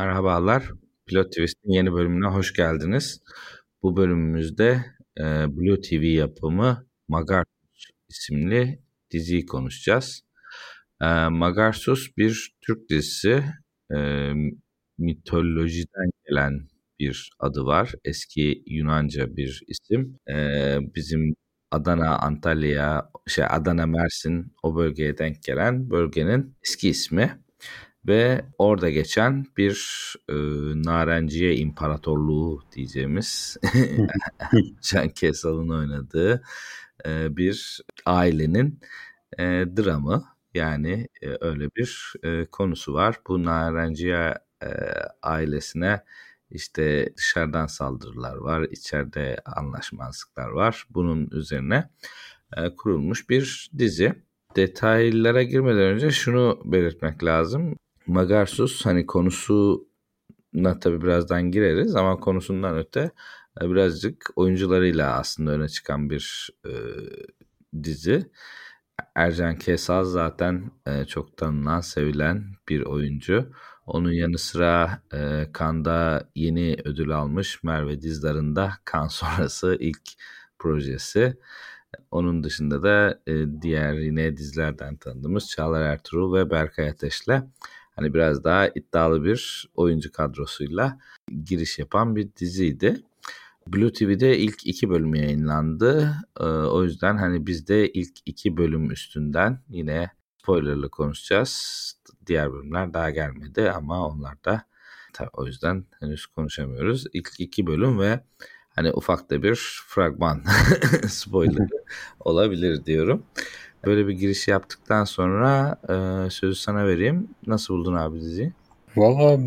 Merhabalar, Pilot Twist'in yeni bölümüne hoş geldiniz. Bu bölümümüzde BluTV yapımı Magarsus isimli diziyi konuşacağız. Magarsus bir Türk dizisi, mitolojiden gelen bir adı var. Eski Yunanca bir isim. Bizim Adana, Antalya, Adana, Mersin o bölgeye denk gelen bölgenin eski ismi. Ve orada geçen bir Narenciye İmparatorluğu diyeceğimiz Ercan Kesal'ın oynadığı bir ailenin dramı. Yani öyle bir konusu var. Bu Narenciye ailesine işte dışarıdan saldırılar var, içeride anlaşmazlıklar var. Bunun üzerine kurulmuş bir dizi. Detaylara girmeden önce şunu belirtmek lazım. Magarsus konusuna tabii birazdan gireriz ama konusundan öte birazcık oyuncularıyla aslında öne çıkan bir dizi. Ercan Kesal zaten çok tanınan, sevilen bir oyuncu. Onun yanı sıra Cannes'da yeni ödül almış Merve Dizdar'ın da Cannes sonrası ilk projesi. Onun dışında da diğer yine dizilerden tanıdığımız Çağlar Ertuğrul ve Berkay Ateş'le biraz daha iddialı bir oyuncu kadrosuyla giriş yapan bir diziydi. BluTV'de ilk 2 bölüm yayınlandı. O yüzden biz de ilk 2 bölüm üstünden yine spoilerlı konuşacağız. Diğer bölümler daha gelmedi ama onlar da o yüzden henüz konuşamıyoruz. İlk 2 bölüm ve ufak da bir fragman spoiler olabilir diyorum. Böyle bir giriş yaptıktan sonra sözü sana vereyim. Nasıl buldun abi diziyi? Valla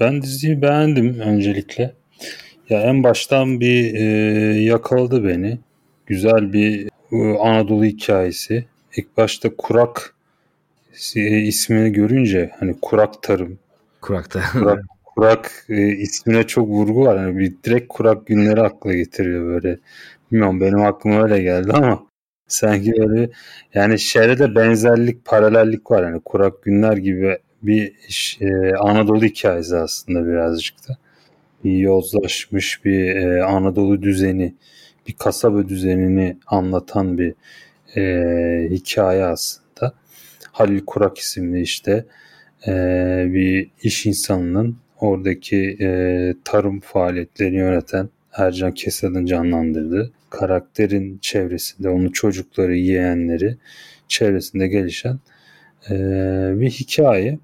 ben diziyi beğendim öncelikle. Ya en baştan bir yakaladı beni. Güzel bir Anadolu hikayesi. İlk başta Kurak ismini görünce Kurak Tarım. Kurak Tarım. Kurak ismine çok vurgu var. Direkt Kurak günleri akla getiriyor böyle. Bilmiyorum, benim aklıma öyle geldi ama sanki öyle şehre de benzerlik, paralellik var. Kurak günler gibi bir Anadolu hikayesi aslında birazcık da. Bir yozlaşmış bir Anadolu düzeni, bir kasaba düzenini anlatan bir hikaye aslında. Halil Kurak isimli bir iş insanının oradaki tarım faaliyetlerini yöneten Ercan Kesal'ın canlandırdığı karakterin çevresinde, onun çocukları, yeğenleri çevresinde gelişen bir hikaye.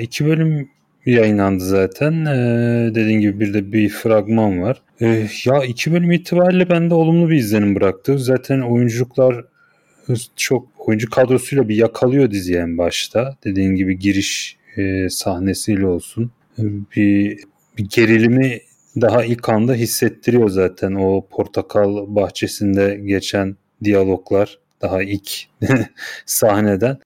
2 bölüm yayınlandı zaten. Dediğim gibi bir de bir fragman var. 2 bölüm itibariyle bende olumlu bir izlenim bıraktı. Zaten oyuncu kadrosuyla bir yakalıyor dizi en başta. Dediğin gibi giriş sahnesiyle olsun. Bir gerilimi daha ilk anda hissettiriyor zaten. O portakal bahçesinde geçen diyaloglar daha ilk sahneden.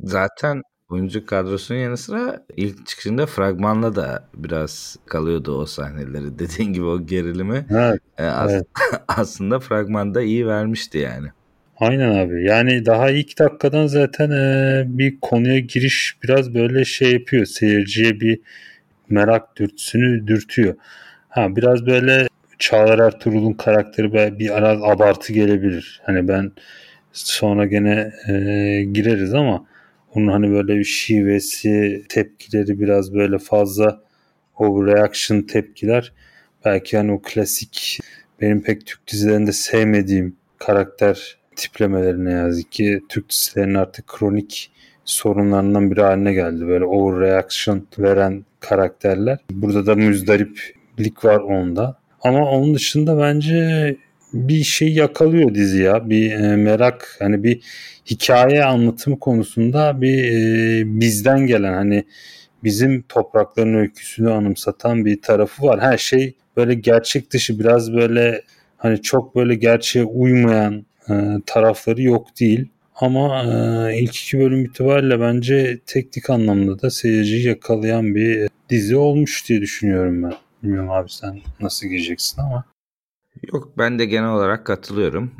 Zaten oyuncu kadrosunun yanı sıra ilk çıkışında fragmanla da biraz kalıyordu o sahneleri. Dediğin gibi o gerilimi evet. Aslında fragmanda iyi vermişti yani. Aynen abi. Daha ilk dakikadan zaten bir konuya giriş biraz böyle yapıyor. Seyirciye bir merak dürtüsünü dürtüyor. Biraz böyle Çağlar Ertuğrul'un karakteri bir ara abartı gelebilir. Ben sonra gene gireriz ama onun böyle bir şivesi, tepkileri biraz böyle fazla overreaction tepkiler. Belki o klasik benim pek Türk dizilerinde sevmediğim karakter tiplemelerine yazık ki Türk dizilerinin artık kronik sorunlarından biri haline geldi. Böyle overreaction veren karakterler. Burada da müzdariplik var onda. Ama onun dışında bence bir şey yakalıyor dizi ya. Bir merak, bir hikaye anlatımı konusunda bir bizden gelen bizim toprakların öyküsünü anımsatan bir tarafı var. Her şey böyle gerçek dışı, biraz böyle çok böyle gerçeğe uymayan tarafları yok değil. Ama ilk 2 bölüm itibariyle bence teknik anlamda da seyirciyi yakalayan bir dizi olmuş diye düşünüyorum ben. Bilmiyorum abi, sen nasıl gireceksin ama. Yok, ben de genel olarak katılıyorum.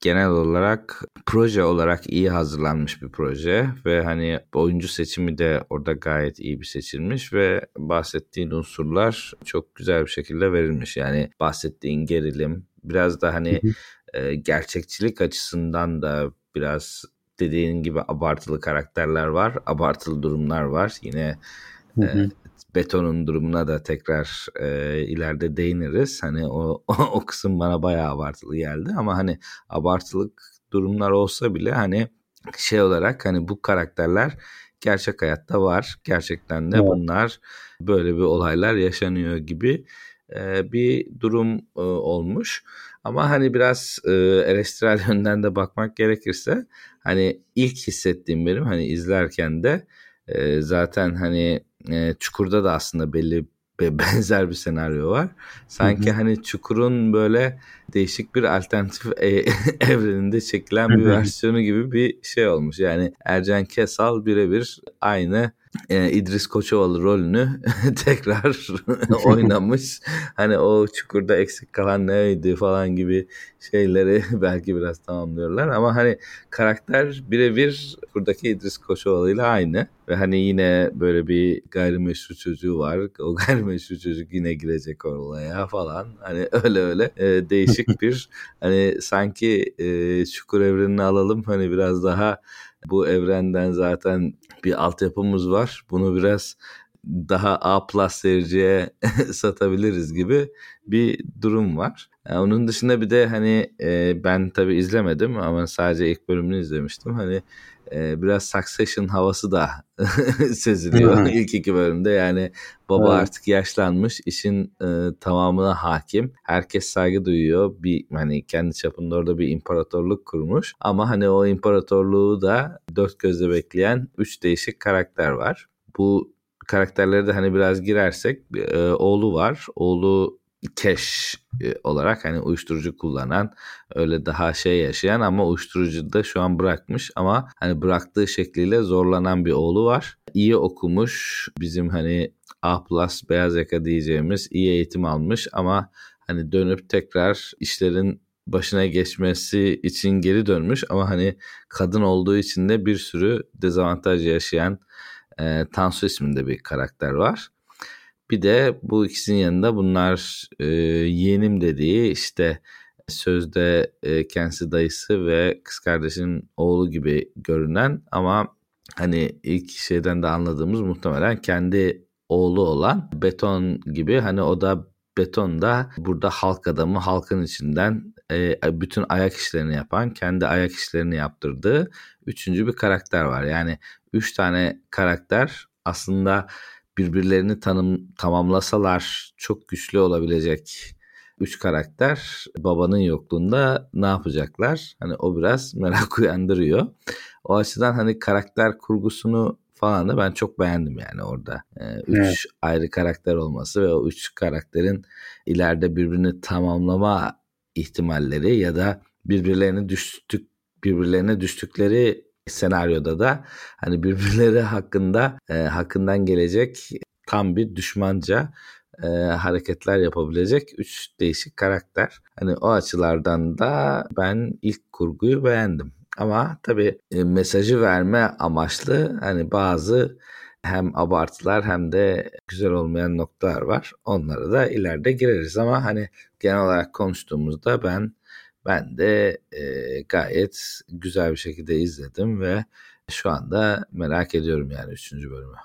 genel olarak proje olarak iyi hazırlanmış bir proje ve hani oyuncu seçimi de orada gayet iyi bir seçilmiş ve bahsettiğin unsurlar çok güzel bir şekilde verilmiş. Yani bahsettiğin gerilim biraz da hani gerçekçilik açısından da biraz dediğin gibi abartılı karakterler var, abartılı durumlar var. Yine Beton'un durumuna da tekrar ileride değiniriz. Hani o kısım bana bayağı abartılı geldi ama hani abartılık durumlar olsa bile hani şey olarak hani bu karakterler gerçek hayatta var. Gerçekten de bunlar böyle bir olaylar yaşanıyor gibi bir durum olmuş. Ama hani biraz eleştirel yönden de bakmak gerekirse hani ilk hissettiğim benim hani izlerken de zaten hani Çukur'da da aslında belli benzer bir senaryo var. Sanki hani Çukur'un böyle değişik bir alternatif evreninde çekilen bir versiyonu gibi bir şey olmuş. Yani Ercan Kesal birebir aynı İdris Koçovalı rolünü tekrar oynamış. Hani o Çukur'da eksik kalan neydi falan gibi şeyleri belki biraz tamamlıyorlar. Ama hani karakter birebir buradaki İdris Koçovalı'yla aynı. Ve hani yine böyle bir gayrimeşru çocuğu var. O gayrimeşru çocuk yine girecek olaya falan. Hani öyle değişik bir hani sanki Çukur evrenini alalım hani biraz daha bu evrenden zaten bir altyapımız var. Bunu biraz daha A+ seyirciye satabiliriz gibi bir durum var. Yani onun dışında bir de hani ben tabii izlemedim ama sadece ilk bölümünü izlemiştim. Hani biraz Succession havası da seziliyor ilk iki bölümde. Yani baba artık yaşlanmış, işin tamamına hakim. Herkes saygı duyuyor. Bir hani kendi çapında orada bir imparatorluk kurmuş. Ama hani o imparatorluğu da dört gözle bekleyen 3 değişik karakter var. Bu karakterlere de hani biraz girersek oğlu var. Oğlu Keş olarak hani uyuşturucu kullanan, öyle daha şey yaşayan ama uyuşturucu da şu an bırakmış ama hani bıraktığı şekliyle zorlanan bir oğlu var. İyi okumuş, bizim hani A+ beyaz yaka diyeceğimiz iyi eğitim almış ama hani dönüp tekrar işlerin başına geçmesi için geri dönmüş ama hani kadın olduğu için de bir sürü dezavantaj yaşayan Tansu isminde bir karakter var. Bir de bu ikisinin yanında bunlar yeğenim dediği işte sözde kendisi dayısı ve kız kardeşinin oğlu gibi görünen ama hani ilk şeyden de anladığımız muhtemelen kendi oğlu olan Beton gibi. Hani o da Beton da burada halk adamı, halkın içinden bütün ayak işlerini yapan, kendi ayak işlerini yaptırdığı 3. bir karakter var. Yani 3 tane karakter aslında birbirlerini tamamlasalar çok güçlü olabilecek 3 karakter babanın yokluğunda ne yapacaklar? Hani o biraz merak uyandırıyor. O açıdan hani karakter kurgusunu falan da ben çok beğendim yani orada. 3 ayrı karakter olması ve o 3 karakterin ileride birbirini tamamlama ihtimalleri ya da birbirlerine düştükleri senaryoda da hani birbirleri hakkında hakkından gelecek tam bir düşmanca hareketler yapabilecek 3 değişik karakter. Hani o açılardan da ben ilk kurguyu beğendim. Ama tabii mesajı verme amaçlı hani bazı hem abartılar hem de güzel olmayan noktalar var. Onlara da ileride gireriz ama hani genel olarak konuştuğumuzda ben de gayet güzel bir şekilde izledim ve şu anda merak ediyorum yani 3. bölümü.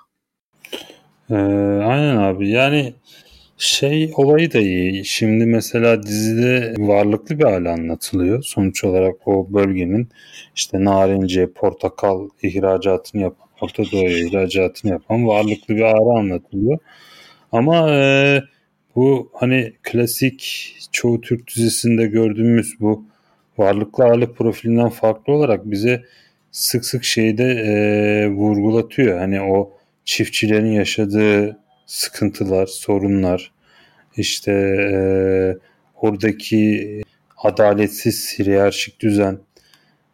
Aynen abi, yani şey olayı da iyi. Şimdi mesela dizide varlıklı bir hale anlatılıyor. Sonuç olarak o bölgenin işte narenciye, portakal ihracatını yapan, Orta Doğu ihracatını yapan varlıklı bir hale anlatılıyor. Ama bu hani klasik çoğu Türk dizisinde gördüğümüz bu varlıklı aile profilinden farklı olarak bize sık sık şeyde vurgulatıyor. Hani o çiftçilerin yaşadığı sıkıntılar, sorunlar, işte oradaki adaletsiz hiyerarşik düzen.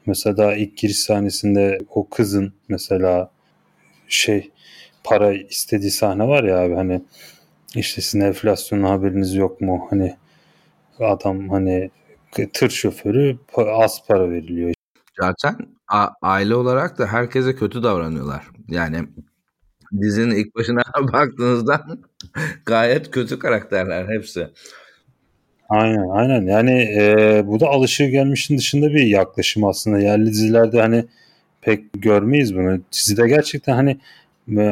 Mesela daha ilk giriş sahnesinde o kızın mesela şey para istediği sahne var ya abi, hani işte sizin enflasyonun haberiniz yok mu? Hani adam hani tır şoförü az para veriliyor. Zaten aile olarak da herkese kötü davranıyorlar. Yani dizinin ilk başına baktığınızda gayet kötü karakterler hepsi. Aynen. Yani bu da alışılagelmişin dışında bir yaklaşım aslında. Yerli dizilerde hani pek görmeyiz bunu. Dizide gerçekten hani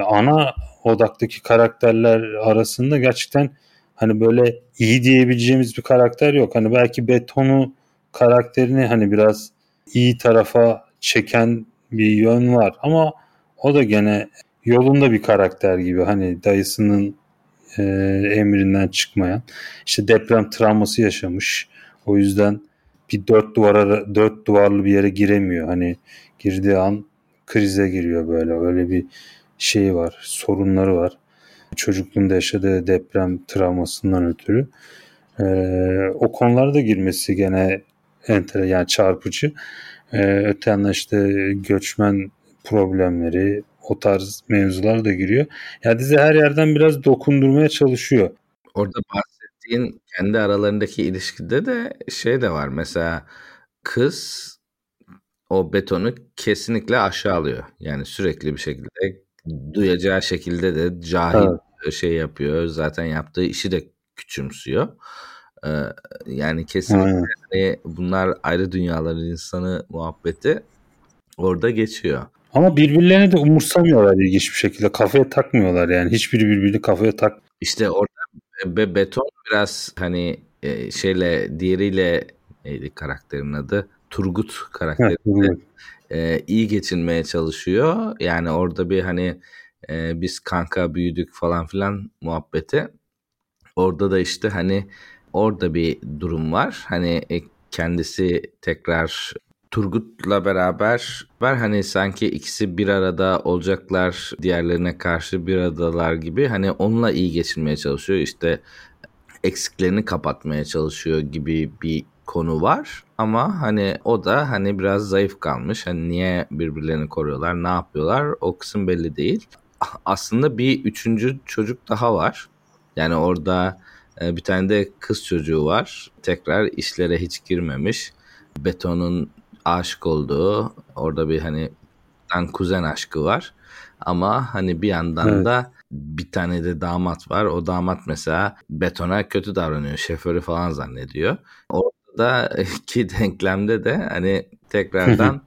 ana odaktaki karakterler arasında gerçekten hani böyle iyi diyebileceğimiz bir karakter yok. Hani belki Beton'u karakterini hani biraz iyi tarafa çeken bir yön var ama o da gene yolunda bir karakter gibi. Hani dayısının emrinden çıkmayan, işte deprem travması yaşamış. O yüzden bir dört duvarlı bir yere giremiyor. Hani girdiği an krize giriyor böyle. Öyle bir şey var, sorunları var. Çocukluğunda yaşadığı deprem travmasından ötürü. O konularda girmesi gene yani çarpıcı. Öte yandan işte göçmen problemleri, o tarz mevzular da giriyor. Yani dizi her yerden biraz dokundurmaya çalışıyor. Orada bahsettiğin kendi aralarındaki ilişkide de şey de var. Mesela kız o Beton'u kesinlikle aşağılıyor. Yani sürekli bir şekilde duyacağı şekilde de cahil şey yapıyor. Zaten yaptığı işi de küçümsüyor. Yani kesinlikle bunlar ayrı dünyaların insanı muhabbeti orada geçiyor. Ama birbirlerini de umursamıyorlar ilginç bir şekilde. Kafaya takmıyorlar yani. Hiçbiri birbirini kafaya takmıyor. İşte orada Beton biraz hani şeyle diğeriyle neydi karakterin adı? Turgut karakteriyle iyi geçinmeye çalışıyor. Yani orada bir hani biz kanka büyüdük falan filan muhabbeti. Orada da işte hani orada bir durum var. Hani kendisi tekrar Turgut'la beraber hani sanki ikisi bir arada olacaklar, diğerlerine karşı bir aradalar gibi hani onunla iyi geçinmeye çalışıyor. İşte eksiklerini kapatmaya çalışıyor gibi bir konu var. Ama hani o da hani biraz zayıf kalmış. Hani niye birbirlerini koruyorlar, ne yapıyorlar o kısım belli değil. Aslında bir üçüncü çocuk daha var. Yani orada bir tane de kız çocuğu var. Tekrar işlere hiç girmemiş. Beton'un aşık olduğu, orada bir hani kuzen aşkı var ama hani bir yandan da bir tane de damat var. O damat mesela Beton'a kötü davranıyor, şoförü falan zannediyor. Oradaki denklemde de hani tekrardan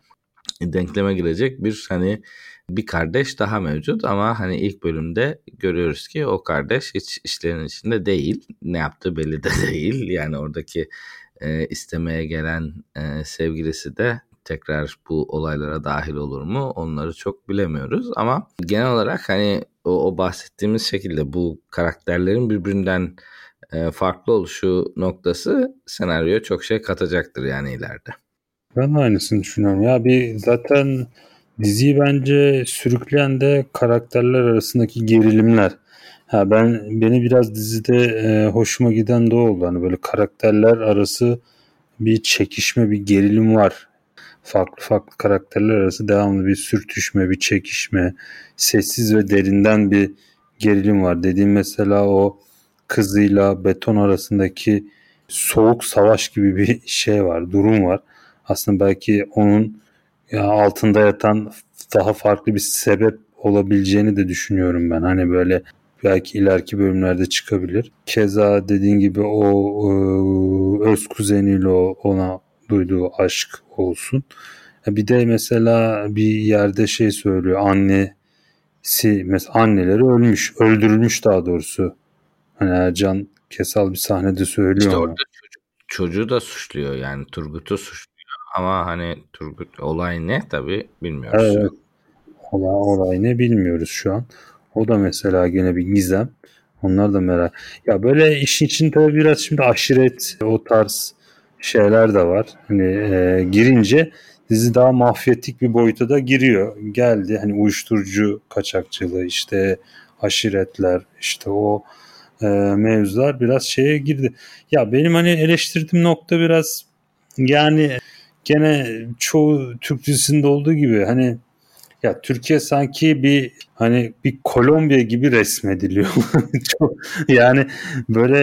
denkleme girecek bir kardeş daha mevcut ama hani ilk bölümde görüyoruz ki o kardeş hiç işlerin içinde değil, ne yaptığı belli de değil. Yani oradaki istemeye gelen sevgilisi de tekrar bu olaylara dahil olur mu? Onları çok bilemiyoruz ama genel olarak hani o bahsettiğimiz şekilde bu karakterlerin birbirinden farklı oluşu noktası senaryoya çok şey katacaktır yani ileride. Ben aynısını düşünüyorum. Ya bir zaten diziyi bence sürükleyen de karakterler arasındaki gerilimler. Beni biraz dizide hoşuma giden de oldu. Hani böyle karakterler arası bir çekişme, bir gerilim var. Farklı karakterler arası devamlı bir sürtüşme, bir çekişme, sessiz ve derinden bir gerilim var. Dediğim mesela o kızıyla Beton arasındaki soğuk savaş gibi bir şey var, durum var. Aslında belki onun altında yatan daha farklı bir sebep olabileceğini de düşünüyorum ben. Hani böyle belki ileriki bölümlerde çıkabilir. Keza dediğin gibi o öz kuzeniyle ona duyduğu aşk olsun. Bir de mesela bir yerde şey söylüyor. Anneleri ölmüş. Öldürülmüş daha doğrusu. Hani Ercan Kesal bir sahnede söylüyor. İşte orada çocuğu da suçluyor. Yani Turgut'u suçluyor. Ama hani Turgut olay ne tabii bilmiyoruz. Evet. Olay ne bilmiyoruz şu an. O da mesela gene bir gizem. Onlar da merak. Ya böyle işin için tabii biraz şimdi aşiret o tarz şeyler de var. Hani girince dizi daha mafyatik bir boyuta da giriyor. Geldi hani uyuşturucu kaçakçılığı işte aşiretler işte o mevzular biraz şeye girdi. Ya benim hani eleştirdiğim nokta biraz yani gene çoğu Türk dizisinde olduğu gibi hani Ya Türkiye sanki bir hani bir Kolombiya gibi resmediliyor. Yani böyle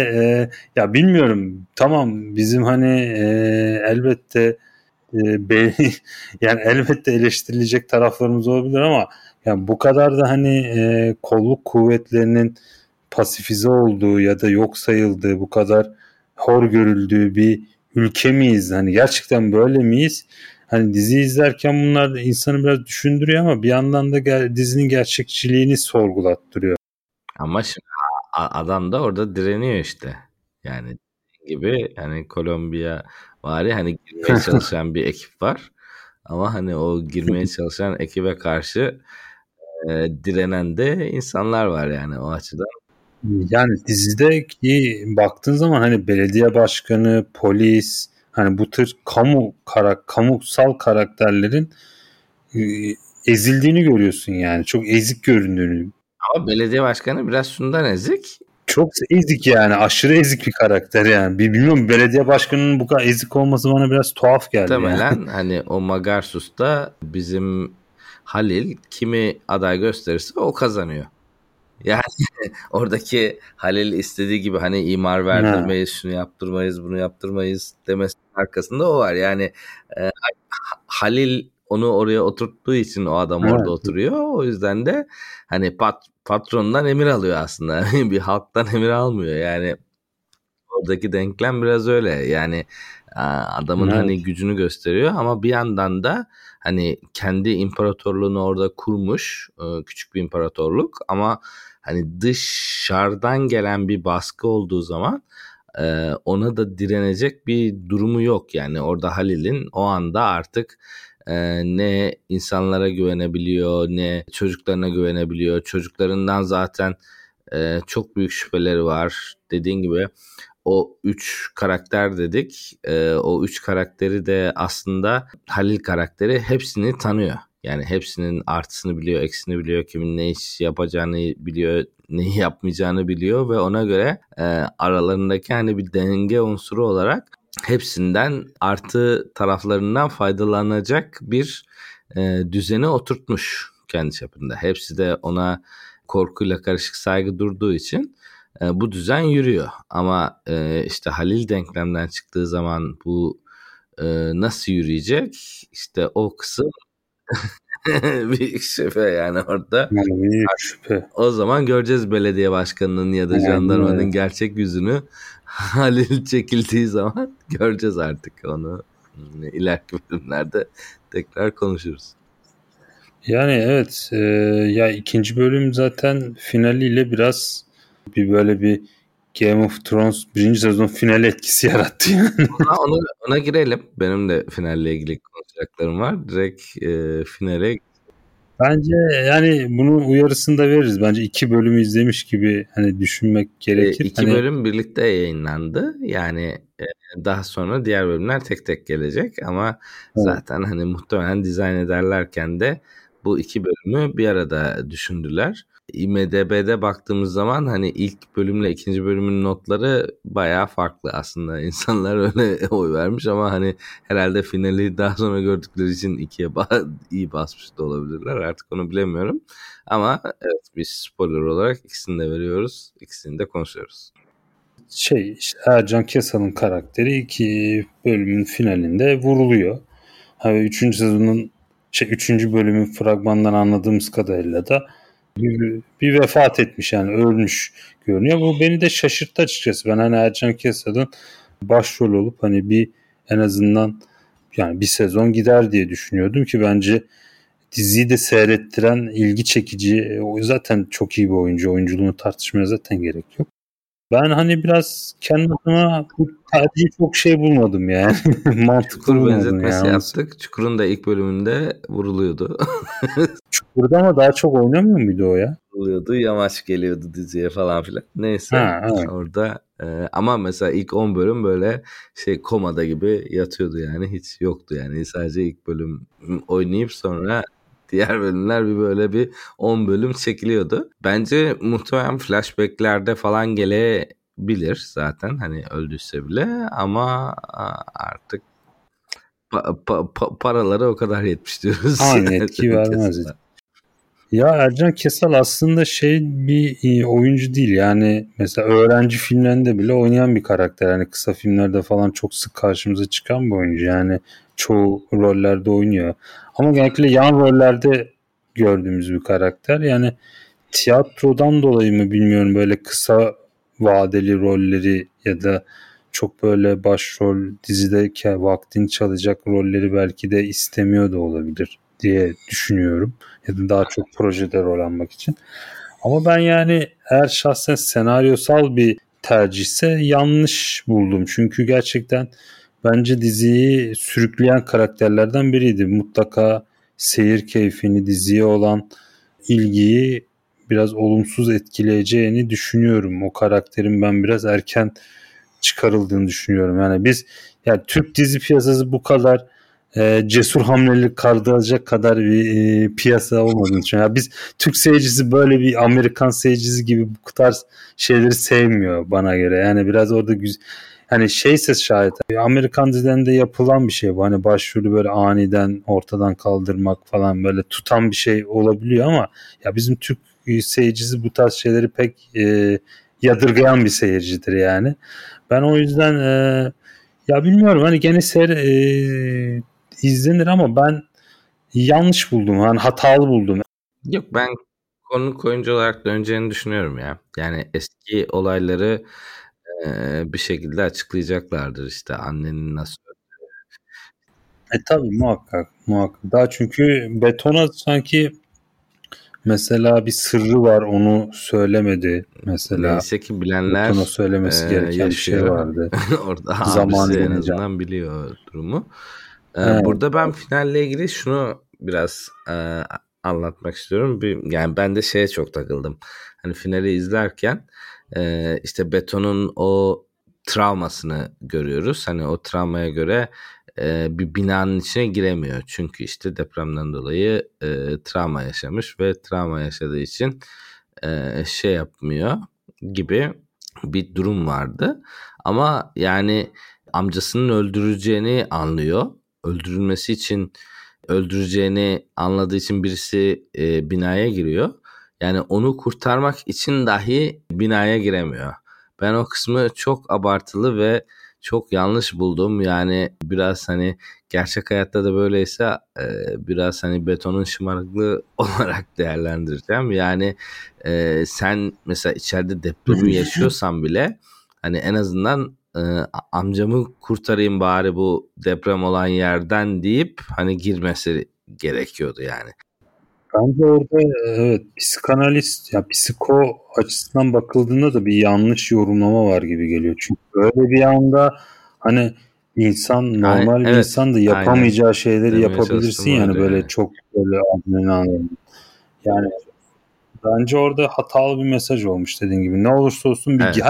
ya bilmiyorum, tamam bizim hani elbette yani elbette eleştirilecek taraflarımız olabilir ama yani bu kadar da hani kolluk kuvvetlerinin pasifize olduğu ya da yok sayıldığı, bu kadar hor görüldüğü bir ülke miyiz? Hani gerçekten böyle miyiz? Hani dizi izlerken bunlar insanı biraz düşündürüyor ama bir yandan da dizinin gerçekçiliğini sorgulattırıyor. Ama şimdi adam da orada direniyor işte. Yani gibi hani Kolombiya vari hani girmeye çalışan bir ekip var. Ama hani o girmeye çalışan ekibe karşı direnen de insanlar var yani o açıdan. Yani dizideki baktığın zaman hani belediye başkanı, polis, hani bu tür kamusal karakterlerin ezildiğini görüyorsun yani. Çok ezik göründüğünü. Ama belediye başkanı biraz şundan ezik. Çok ezik yani. Aşırı ezik bir karakter yani. Bilmiyorum, belediye başkanının bu kadar ezik olması bana biraz tuhaf geldi. Muhtemelen yani. Hani o Magarsus'ta bizim Halil kimi aday gösterirse o kazanıyor. Yani oradaki Halil istediği gibi hani imar verdirmeyiz, şunu yaptırmayız, bunu yaptırmayız demesinin arkasında o var. Yani Halil onu oraya oturttuğu için o adam orada oturuyor. O yüzden de hani patrondan emir alıyor aslında. Bir halktan emir almıyor. Yani oradaki denklem biraz öyle. Yani adamın hani gücünü gösteriyor ama bir yandan da hani kendi imparatorluğunu orada kurmuş, küçük bir imparatorluk ama hani dışarıdan gelen bir baskı olduğu zaman ona da direnecek bir durumu yok. Yani orada Halil'in o anda artık ne insanlara güvenebiliyor, ne çocuklarına güvenebiliyor. Çocuklarından zaten çok büyük şüpheleri var. Dediğin gibi o üç karakter dedik. O üç karakteri de aslında Halil karakteri hepsini tanıyor. Yani hepsinin artısını biliyor, eksisini biliyor, kimin ne iş yapacağını biliyor, neyi yapmayacağını biliyor ve ona göre aralarındaki hani bir denge unsuru olarak hepsinden artı taraflarından faydalanacak bir düzene oturtmuş kendi çapında. Hepsi de ona korkuyla karışık saygı durduğu için bu düzen yürüyor. Ama işte Halil denklemden çıktığı zaman bu nasıl yürüyecek? İşte o kısım büyük şüphe yani orada. Yani büyük şüphe. O zaman göreceğiz belediye başkanının ya da jandarmanın gerçek yüzünü. Halil çekildiği zaman göreceğiz artık onu. İleriki bölümlerde tekrar konuşuruz. Yani evet. Ya ikinci bölüm zaten finaliyle biraz bir böyle bir Game of Thrones birinci sezon final etkisi yarattı yani. Ona girelim. Benim de finalle ilgili konuşacaklarım var. Direkt finale. Bence yani bunu uyarısını da veririz. Bence iki bölümü izlemiş gibi hani düşünmek gerekir. İki bölüm birlikte yayınlandı. Yani daha sonra diğer bölümler tek tek gelecek ama zaten hani muhtemelen dizayn ederlerken de bu iki bölümü bir arada düşündüler. IMDb'de baktığımız zaman hani ilk bölümle ikinci bölümün notları bayağı farklı aslında. İnsanlar öyle oy vermiş ama hani herhalde finali daha sonra gördükleri için ikiye iyi basmış da olabilirler. Artık onu bilemiyorum. Ama evet, bir spoiler olarak ikisini de veriyoruz. İkisini de konuşuyoruz. İşte Ercan Kesal'ın karakteri iki bölümün finalinde vuruluyor. Hani üçüncü sezonun üçüncü bölümün fragmanından anladığımız kadarıyla da bir vefat etmiş yani ölmüş görünüyor. Bu beni de şaşırttı açıkçası. Ben hani Ercan Kesal'ın başrol olup hani bir en azından yani bir sezon gider diye düşünüyordum ki bence diziyi de seyrettiren ilgi çekici, o zaten çok iyi bir oyuncu. Oyunculuğunu tartışmaya zaten gerek yok. Ben hani biraz kendime bu tercihi çok şey bulmadım yani. Mantıklı Çukur benzetmesi yani. Yaptık. Çukur'un da ilk bölümünde vuruluyordu. Çukur'da ama daha çok oynamıyor muydu o ya? Vuruluyordu, yamaç geliyordu diziye falan filan. Neyse orada ama mesela ilk 10 bölüm böyle komada gibi yatıyordu yani, hiç yoktu yani. Sadece ilk bölüm oynayıp sonra diğer bölümler bir böyle bir 10 bölüm çekiliyordu. Bence muhtemelen flashbacklerde falan gelebilir zaten hani öldüyse bile ama artık paraları o kadar yetmiş diyoruz. Aynı etki vermez. Ya Ercan Kesal aslında bir oyuncu değil. Yani mesela öğrenci filmlerinde bile oynayan bir karakter. Yani kısa filmlerde falan çok sık karşımıza çıkan bir oyuncu. Yani çoğu rollerde oynuyor. Ama genellikle yan rollerde gördüğümüz bir karakter. Yani tiyatrodan dolayı mı bilmiyorum, böyle kısa vadeli rolleri ya da çok böyle başrol dizideki vaktini çalacak rolleri belki de istemiyor da olabilir diye düşünüyorum. Ya da daha çok projede rol almak için. Ama ben yani eğer şahsen senaryosal bir tercihse yanlış buldum. Çünkü gerçekten bence diziyi sürükleyen karakterlerden biriydi. Mutlaka seyir keyfini, diziye olan ilgiyi biraz olumsuz etkileyeceğini düşünüyorum. O karakterin ben biraz erken çıkarıldığını düşünüyorum. Yani Türk dizi piyasası bu kadar cesur hamleleri kaldıracak kadar bir piyasa olmadığını düşünüyorum. Yani biz Türk seyircisi böyle bir Amerikan seyircisi gibi bu tarz şeyleri sevmiyor bana göre. Yani biraz orada şayet Amerikan dizilerinde yapılan bir şey bu. Hani başrolü böyle aniden ortadan kaldırmak falan böyle tutan bir şey olabiliyor ama ya bizim Türk seyircisi bu tarz şeyleri pek yadırgayan bir seyircidir yani. Ben o yüzden ya bilmiyorum hani gene izlenir ama ben yanlış buldum. Hani hatalı buldum. Yok, ben konuk oyuncu olarak döneceğini düşünüyorum ya. Yani eski olayları bir şekilde açıklayacaklardır işte annenin nasıl tabii muhakkak. Daha çünkü Beton'a sanki mesela bir sırrı var, onu söylemedi mesela. Neyse ki bilenler Beton'a söylemesi gereken yaşıyor. Bir şey vardı. Orada abisi en azından biliyor durumu. Evet. Burada ben finalle ilgili şunu biraz anlatmak istiyorum. Yani ben de şeye çok takıldım. Hani finali izlerken işte Beton'un o travmasını görüyoruz. Hani o travmaya göre bir binanın içine giremiyor. Çünkü işte depremden dolayı travma yaşamış ve travma yaşadığı için şey yapmıyor gibi bir durum vardı. Ama yani amcasının öldüreceğini anlıyor. Öldürülmesi için öldüreceğini anladığı için birisi binaya giriyor. Yani onu kurtarmak için dahi binaya giremiyor. Ben o kısmı çok abartılı ve çok yanlış buldum. Yani biraz hani gerçek hayatta da böyleyse biraz hani Beton'un şımarıklığı olarak değerlendireceğim. Yani sen mesela içeride depremi yaşıyorsan bile hani en azından amcamı kurtarayım bari bu deprem olan yerden deyip hani girmesi gerekiyordu yani. Bence orada evet psikanalist ya psiko açısından bakıldığında da bir yanlış yorumlama var gibi geliyor. Çünkü böyle bir anda hani insan normal aynen, bir evet, insan da yapamayacağı aynen. şeyleri demeye yapabilirsin yani böyle yani. Çok böyle anlamlı. Yani bence orada hatalı bir mesaj olmuş dediğin gibi. Ne olursa olsun bir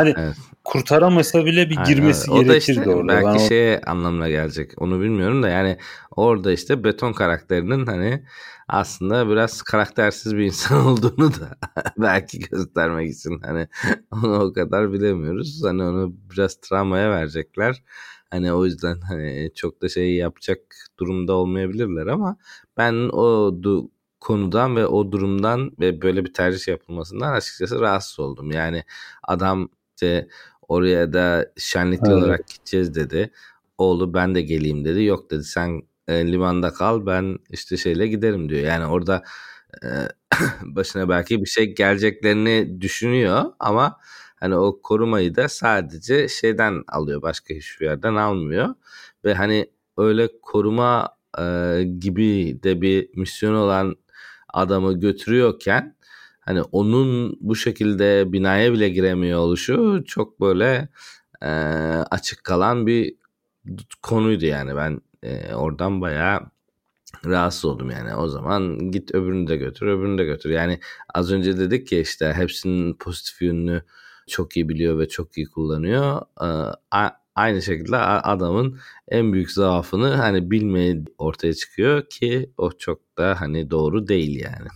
kurtaramasa bile bir girmesi aynen, gerekirdi işte, orada. Belki anlamına gelecek. Onu bilmiyorum da yani orada işte Beton karakterinin hani aslında biraz karaktersiz bir insan olduğunu da belki göstermek için hani onu o kadar bilemiyoruz. Hani onu biraz travmaya verecekler. Hani o yüzden hani çok da yapacak durumda olmayabilirler ama ben o konudan ve o durumdan ve böyle bir tercih yapılmasından açıkçası rahatsız oldum. Yani adam işte oraya da şenlikli olarak gideceğiz dedi. Oğlu ben de geleyim dedi. Yok dedi sen limanda kal ben işte giderim diyor. Yani orada başına belki bir şey geleceklerini düşünüyor ama hani o korumayı da sadece şeyden alıyor, başka hiçbir yerden almıyor. Ve hani öyle koruma gibi de bir misyon olan adamı götürüyorken hani onun bu şekilde binaya bile giremiyor oluşu çok böyle açık kalan bir konuydu yani ben oradan bayağı rahatsız oldum yani. O zaman git öbürünü de götür. Yani az önce dedik ya işte hepsinin pozitif yönünü çok iyi biliyor ve çok iyi kullanıyor. Aynı şekilde adamın en büyük zaafını hani bilmeyi ortaya çıkıyor ki o çok da hani doğru değil yani.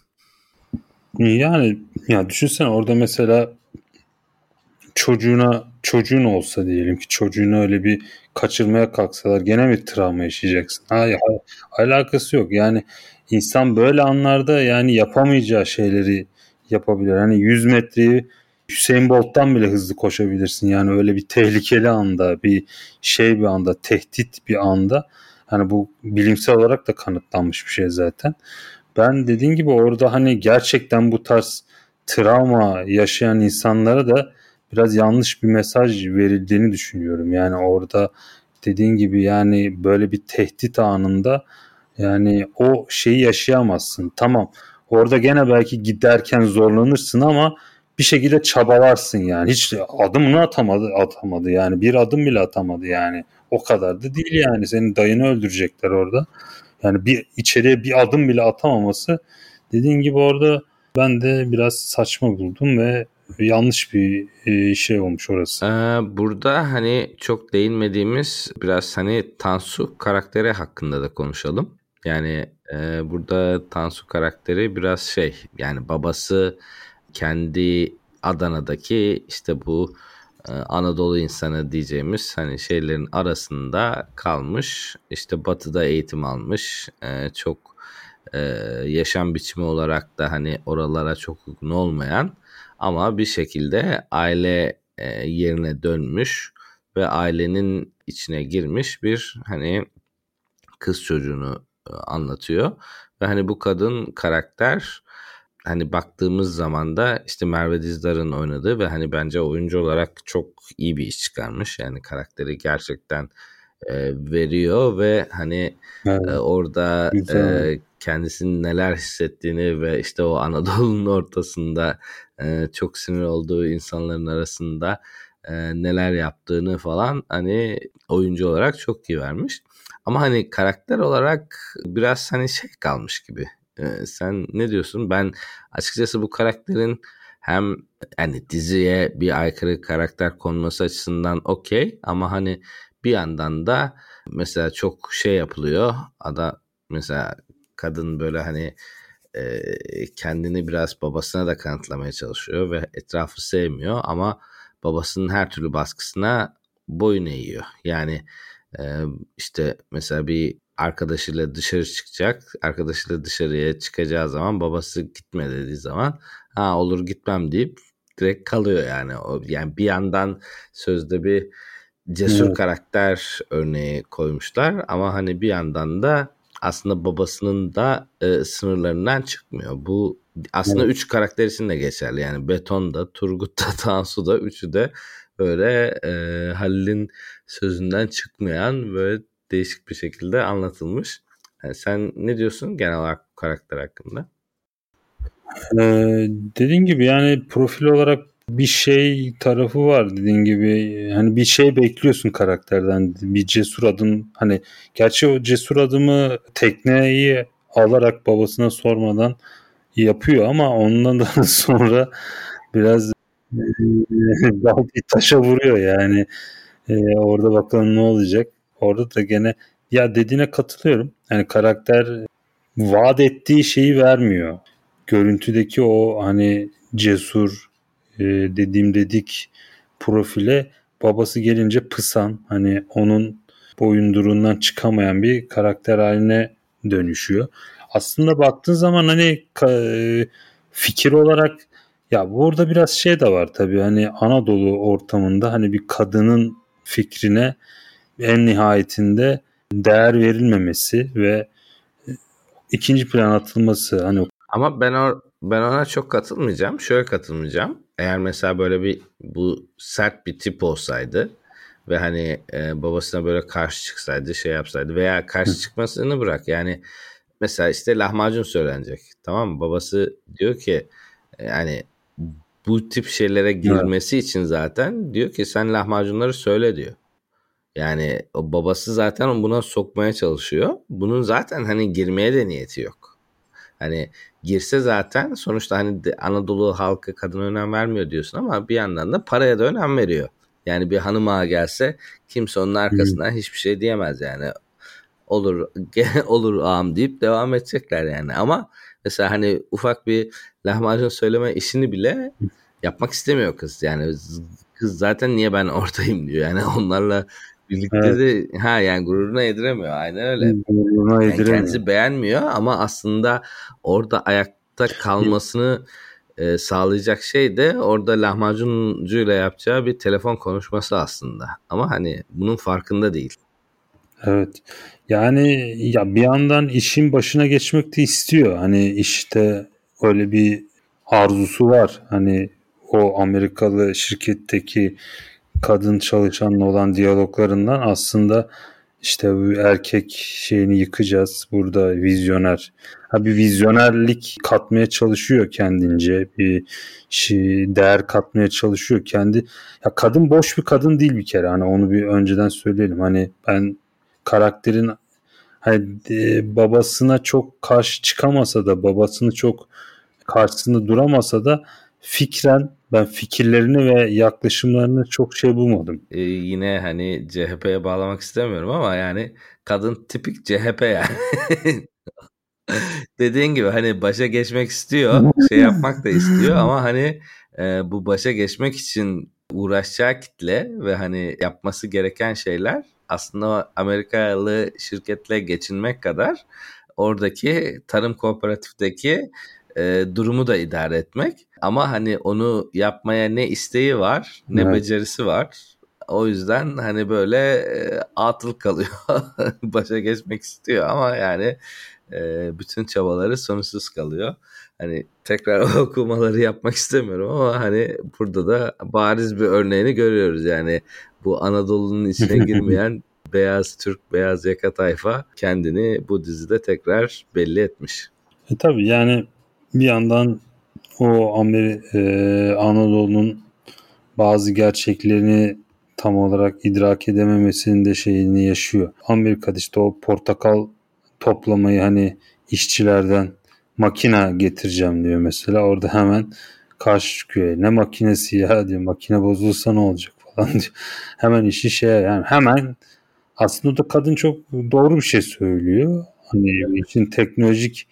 Yani ya düşünsene orada mesela çocuğun olsa diyelim ki çocuğunu öyle bir kaçırmaya kalksalar gene bir travma yaşayacaksın. Hayır, alakası yok. Yani insan böyle anlarda yani yapamayacağı şeyleri yapabilir. Hani 100 metreyi Hüseyin Bolt'tan bile hızlı koşabilirsin. Yani öyle bir tehlikeli anda, bir anda, tehdit bir anda. Hani bu bilimsel olarak da kanıtlanmış bir şey zaten. Ben dediğin gibi orada hani gerçekten bu tarz travma yaşayan insanlara da biraz yanlış bir mesaj verildiğini düşünüyorum. Yani orada dediğin gibi yani böyle bir tehdit anında yani o şeyi yaşayamazsın. Tamam, orada gene belki giderken zorlanırsın ama bir şekilde çabalarsın yani. Hiç adımını atamadı yani. Bir adım bile atamadı yani. O kadar da değil yani. Senin dayını öldürecekler orada. Yani bir içeriye bir adım bile atamaması dediğin gibi orada ben de biraz saçma buldum ve yanlış bir şey olmuş orası. Burada hani çok değinmediğimiz biraz hani Tansu karakteri hakkında da konuşalım. Yani burada Tansu karakteri biraz şey yani babası kendi Adana'daki işte bu Anadolu insanı diyeceğimiz hani şeylerin arasında kalmış, işte batıda eğitim almış, çok yaşam biçimi olarak da hani oralara çok uygun olmayan ama bir şekilde aile yerine dönmüş ve ailenin içine girmiş bir hani kız çocuğunu anlatıyor ve hani bu kadın karakter hani baktığımız zaman da işte Merve Dizdar'ın oynadığı ve hani bence oyuncu olarak çok iyi bir iş çıkarmış. Yani karakteri gerçekten veriyor ve hani evet, orada kendisinin neler hissettiğini ve işte o Anadolu'nun ortasında çok sinir olduğu insanların arasında neler yaptığını falan hani oyuncu olarak çok iyi vermiş. Ama hani karakter olarak biraz hani şey kalmış gibi. Sen ne diyorsun? Ben açıkçası bu karakterin hem hani diziye bir aykırı karakter konması açısından okey ama hani bir yandan da mesela çok şey yapılıyor. Mesela kadın böyle hani kendini biraz babasına da kanıtlamaya çalışıyor ve etrafı sevmiyor ama babasının her türlü baskısına boyun eğiyor. Yani işte mesela bir arkadaşıyla dışarı çıkacak. Arkadaşıyla dışarıya çıkacağı zaman babası gitme dediği zaman ha olur gitmem deyip direkt kalıyor yani. Yani bir yandan sözde bir cesur karakter örneği koymuşlar ama hani bir yandan da aslında babasının da sınırlarından çıkmıyor. Bu aslında üç karakter için de geçerli. Yani Beton'da, Turgut'ta, Tansu'da üçü de böyle Halil'in sözünden çıkmayan böyle değişik bir şekilde anlatılmış. Yani sen ne diyorsun genel olarak bu karakter hakkında? Dediğin gibi yani profil olarak bir şey tarafı var dediğin gibi. Hani bir şey bekliyorsun karakterden. Bir cesur adım. Hani gerçi o cesur adımı tekneyi alarak babasına sormadan yapıyor ama ondan daha sonra biraz bir taşa vuruyor yani. Orada bakalım ne olacak. Orada da gene ya dediğine katılıyorum. Yani karakter vaat ettiği şeyi vermiyor. Görüntüdeki o hani cesur dedik profile babası gelince pısan hani onun boyunduruğundan çıkamayan bir karakter haline dönüşüyor. Aslında baktığın zaman hani fikir olarak ya burada biraz şey de var tabii hani Anadolu ortamında hani bir kadının fikrine en nihayetinde değer verilmemesi ve ikinci plana atılması hani. Ama ben ona çok katılmayacağım. Şöyle katılmayacağım. Eğer mesela böyle bir bu sert bir tip olsaydı ve hani babasına böyle karşı çıksaydı şey yapsaydı veya karşı çıkmasını bırak yani mesela işte lahmacun söylenecek, tamam mı? Babası diyor ki yani bu tip şeylere girmesi için zaten diyor ki sen lahmacunları söyle diyor. Yani o babası zaten buna sokmaya çalışıyor. Bunun zaten hani girmeye de niyeti yok. Hani girse zaten sonuçta hani Anadolu halkı kadına önem vermiyor diyorsun ama bir yandan da paraya da önem veriyor. Yani bir hanım ağa gelse kimse onun arkasından hiçbir şey diyemez yani. Olur ağam deyip devam edecekler yani. Ama mesela hani ufak bir lahmacun söyleme işini bile yapmak istemiyor kız. Yani kız zaten niye ben ortayım diyor. Yani onlarla birlikte evet. de ha yani gururuna yediremiyor. Aynen öyle. Gururuna yediremiyor. Yani kendisi beğenmiyor ama aslında orada ayakta kalmasını sağlayacak şey de orada lahmacuncuyla yapacağı bir telefon konuşması aslında. Ama hani bunun farkında değil. Evet. Yani ya bir yandan işin başına geçmek de istiyor. Hani işte öyle bir arzusu var. Hani o Amerikalı şirketteki kadın çalışanla olan diyaloglarından aslında işte bu erkek şeyini yıkacağız burada vizyoner. Ha bir vizyonerlik katmaya çalışıyor kendince. Bir şey, değer katmaya çalışıyor kendi. Ya kadın boş bir kadın değil bir kere. Hani onu bir önceden söyleyelim. Hani ben karakterin hani babasına çok karşı çıkamasa da babasını çok karşısında duramasa da fikren ben fikirlerini ve yaklaşımlarını çok şey bulmadım. Yine hani CHP'ye bağlamak istemiyorum ama yani kadın tipik CHP yani. Dediğin gibi hani başa geçmek istiyor, şey yapmak da istiyor ama hani bu başa geçmek için uğraşacağı kitle ve hani yapması gereken şeyler aslında Amerikalı şirketle geçinmek kadar oradaki tarım kooperatifteki durumu da idare etmek. Ama hani onu yapmaya ne isteği var ne evet. becerisi var. O yüzden hani böyle atıl kalıyor. Başa geçmek istiyor ama yani bütün çabaları sonuçsuz kalıyor. Hani tekrar o okumaları yapmak istemiyorum ama hani burada da bariz bir örneğini görüyoruz. Yani bu Anadolu'nun içine girmeyen beyaz Türk, beyaz yaka tayfa kendini bu dizide tekrar belli etmiş. Tabii yani bir yandan o Anadolu'nun bazı gerçeklerini tam olarak idrak edememesinin de şeyini yaşıyor. Amerika'da işte o portakal toplamayı hani işçilerden makina getireceğim diyor mesela. Orada hemen karşı çıkıyor. Ne makinesi ya diyor. Makine bozulsa ne olacak falan diyor. Hemen işi şeye yani hemen aslında da kadın çok doğru bir şey söylüyor. Hani işin teknolojik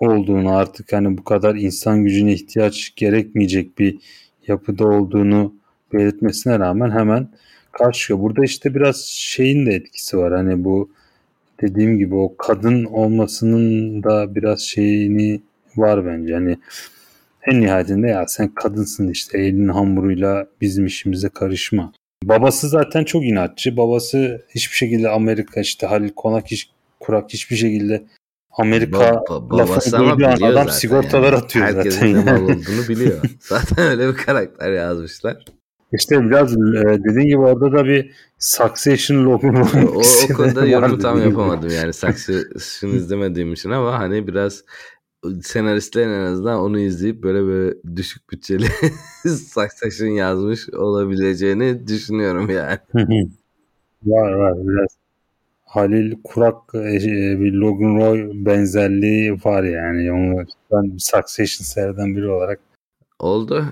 olduğunu artık hani bu kadar insan gücüne ihtiyaç gerekmeyecek bir yapıda olduğunu belirtmesine rağmen hemen karşıya. Burada işte biraz şeyin de etkisi var. Hani bu dediğim gibi o kadın olmasının da biraz şeyini var bence. Hani en nihayetinde ya sen kadınsın işte elin hamuruyla bizim işimize karışma. Babası zaten çok inatçı. Babası hiçbir şekilde Amerika işte Halil Kurak hiçbir şekilde Amerika lafı duyduğu adam zaten sigortalar yani. Atıyor herkes zaten. Herkesin ne mal olduğunu biliyor. Zaten öyle bir karakter yazmışlar. İşte biraz dediğin gibi orada da bir Succession logo. O konuda yorumu tam yapamadım yani Succession izlemediğim için ama hani biraz senaristlerin en azından onu izleyip böyle düşük bütçeli Succession yazmış olabileceğini düşünüyorum yani. var biraz. Halil Kurak bir Logan Roy benzerliği var yani. Onu ben Succession seriden biri olarak. Oldu.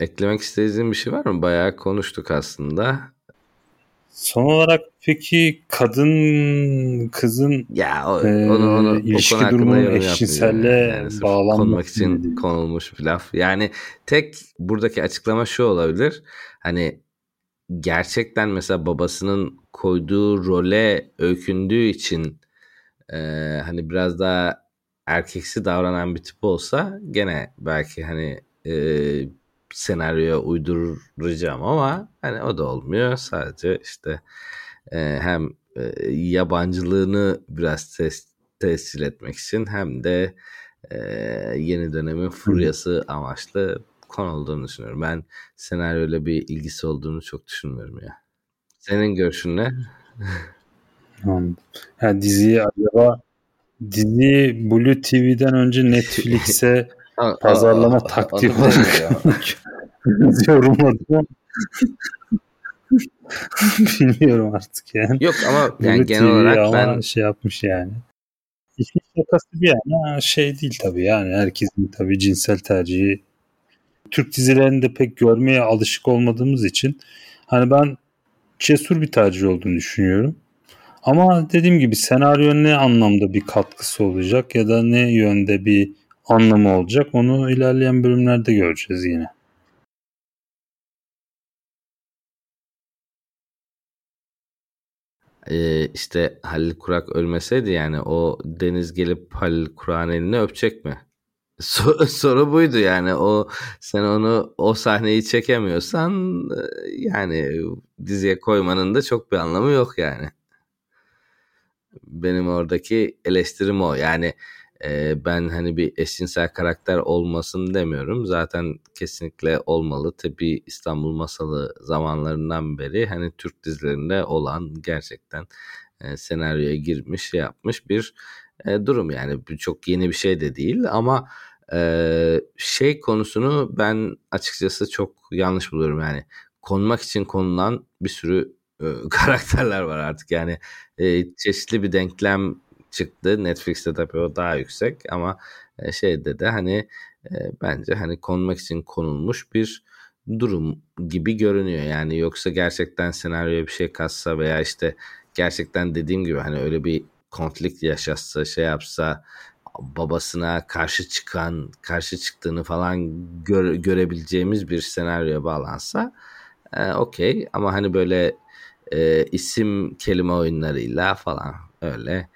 Eklemek istediğin bir şey var mı? Bayağı konuştuk aslında. Son olarak peki kadın kızın ya onu ilişki durumunun eşcinselle bağlanmak için konulmuş bir laf. Yani tek buradaki açıklama şu olabilir. Hani gerçekten mesela babasının koyduğu role öykündüğü için hani biraz daha erkeksi davranan bir tip olsa gene belki hani senaryoya uyduracağım ama hani o da olmuyor. Sadece işte hem yabancılığını biraz tescil etmek için hem de yeni dönemin furyası amaçlı konu olduğunu düşünüyorum. Ben senaryoyla bir ilgisi olduğunu çok düşünmüyorum ya. Senin görüşün ne? Yani diziyi acaba BluTV'den önce Netflix'e pazarlama taktiği olarak yorumladım. Bilmiyorum artık yani. Yok ama yani genel olarak ben şey yapmış yani. İşin şakası bir yana şey değil tabii yani herkesin tabii cinsel tercihi. Türk dizilerini de pek görmeye alışık olmadığımız için hani ben cesur bir tercih olduğunu düşünüyorum. Ama dediğim gibi senaryo ne anlamda bir katkısı olacak ya da ne yönde bir anlamı olacak onu ilerleyen bölümlerde göreceğiz yine. işte Halil Kurak ölmeseydi yani o Deniz gelip Halil Kurak'ın elini öpecek mi? Soru buydu yani. O sen onu, o sahneyi çekemiyorsan yani diziye koymanın da çok bir anlamı yok yani. Benim oradaki eleştirim o. Yani ben hani bir eşcinsel karakter olmasın demiyorum. Zaten kesinlikle olmalı. Tabii İstanbul Masalı zamanlarından beri hani Türk dizilerinde olan, gerçekten senaryoya girmiş, şey yapmış bir durum. Yani çok yeni bir şey de değil ama şey konusunu ben açıkçası çok yanlış buluyorum. Yani konmak için konulan bir sürü karakterler var artık. Yani çeşitli bir denklem çıktı. Netflix'te tabii o daha yüksek ama şeyde de hani bence hani konmak için konulmuş bir durum gibi görünüyor. Yani yoksa gerçekten senaryoya bir şey katsa veya işte gerçekten dediğim gibi hani öyle bir konflikt yaşatsa, şey yapsa, babasına karşı çıktığını falan görebileceğimiz bir senaryoya bağlansa okey, ama hani böyle isim kelime oyunlarıyla falan öyle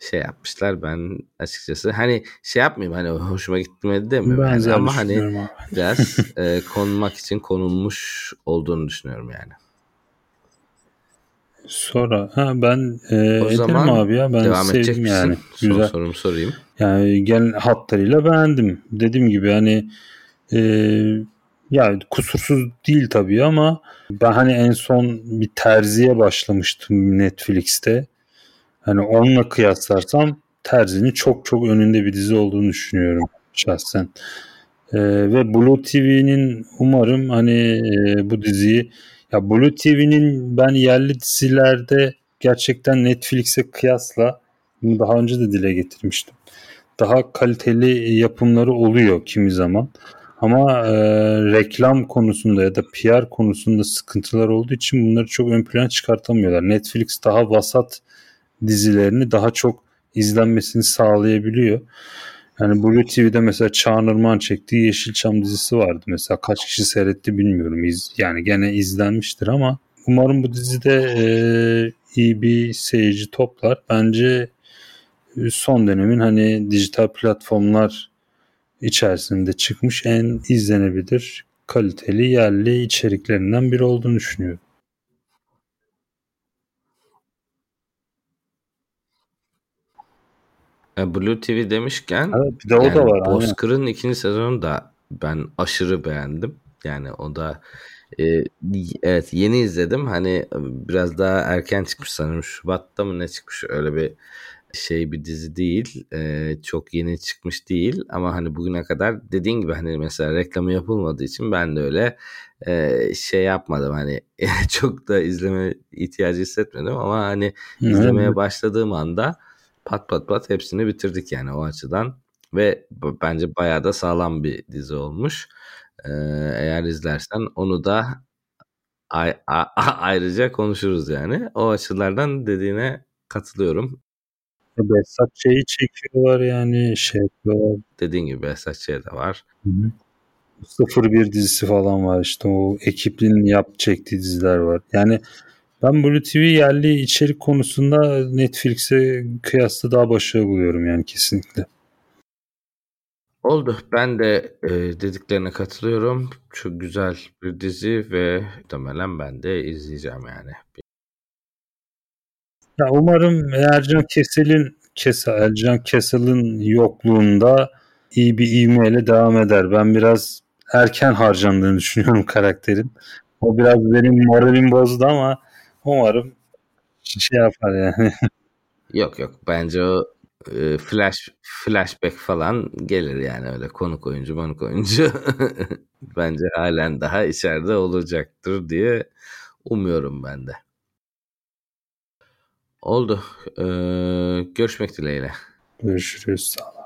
şey yapmışlar. Ben açıkçası hani şey yapmayayım, hani hoşuma gitmedi demiyorum yani, ama hani biraz konmak için konulmuş olduğunu düşünüyorum yani. Sonra ben ederim abi ya, ben sevdim yani. Güzel. Son sorumu sorayım. Yani gelen hatlarıyla beğendim. Dediğim gibi hani yani kusursuz değil tabii ama ben hani en son bir terziye başlamıştım Netflix'te. Hani onunla kıyaslarsam Terzi'nin çok çok önünde bir dizi olduğunu düşünüyorum şahsen. Ve BluTV'nin umarım hani bu diziyi, ya BluTV'nin ben yerli dizilerde gerçekten Netflix'e kıyasla, bunu daha önce de dile getirmiştim, daha kaliteli yapımları oluyor kimi zaman. Ama reklam konusunda ya da PR konusunda sıkıntılar olduğu için bunları çok ön plana çıkartamıyorlar. Netflix daha vasat dizilerini daha çok izlenmesini sağlayabiliyor. Yani BluTV'de mesela Çağlar Ertuğrul'un çektiği Yeşilçam dizisi vardı mesela. Kaç kişi seyretti bilmiyorum. Yani gene izlenmiştir ama umarım bu dizide iyi bir seyirci toplar. Bence son dönemin hani dijital platformlar içerisinde çıkmış en izlenebilir, kaliteli, yerli içeriklerinden biri olduğunu düşünüyorum. BluTV demişken, evet, bir de o yani da var. Bozkır'ın ikinci sezonu da ben aşırı beğendim. Yani o da evet, yeni izledim. Hani biraz daha erken çıkmış sanırım. Şubat'ta mı ne çıkmış? Öyle bir şey, bir dizi değil. Çok yeni çıkmış değil ama hani bugüne kadar dediğin gibi hani mesela reklamı yapılmadığı için ben de öyle şey yapmadım. Hani çok da izleme ihtiyacı hissetmedim ama hani izlemeye başladığım anda pat hepsini bitirdik yani o açıdan. Ve bence bayağı da sağlam bir dizi olmuş. Eğer izlersen onu da ayrıca konuşuruz yani. O açılardan dediğine katılıyorum. Behzatçı'yı çekiyorlar yani, şey yapıyorlar. Dediğin gibi Behzatçı'ya da var. Hı-hı. 01 dizisi falan var işte, o ekibinin çektiği diziler var. Yani ben BluTV yerli içerik konusunda Netflix'e kıyasla daha başarılı buluyorum yani, kesinlikle. Oldu. Ben de dediklerine katılıyorum. Çok güzel bir dizi ve muhtemelen ben de izleyeceğim yani. Ya umarım Ercan Kesal'ın yokluğunda iyi bir ivmeyle devam eder. Ben biraz erken harcandığını düşünüyorum karakterin. O biraz benim moralim bozdu ama umarım şey yapar yani. Yok bence o flashback falan gelir yani, öyle konuk oyuncu bence halen daha içeride olacaktır diye umuyorum ben de. Oldu. Görüşmek dileğiyle. Görüşürüz. Sağ olun.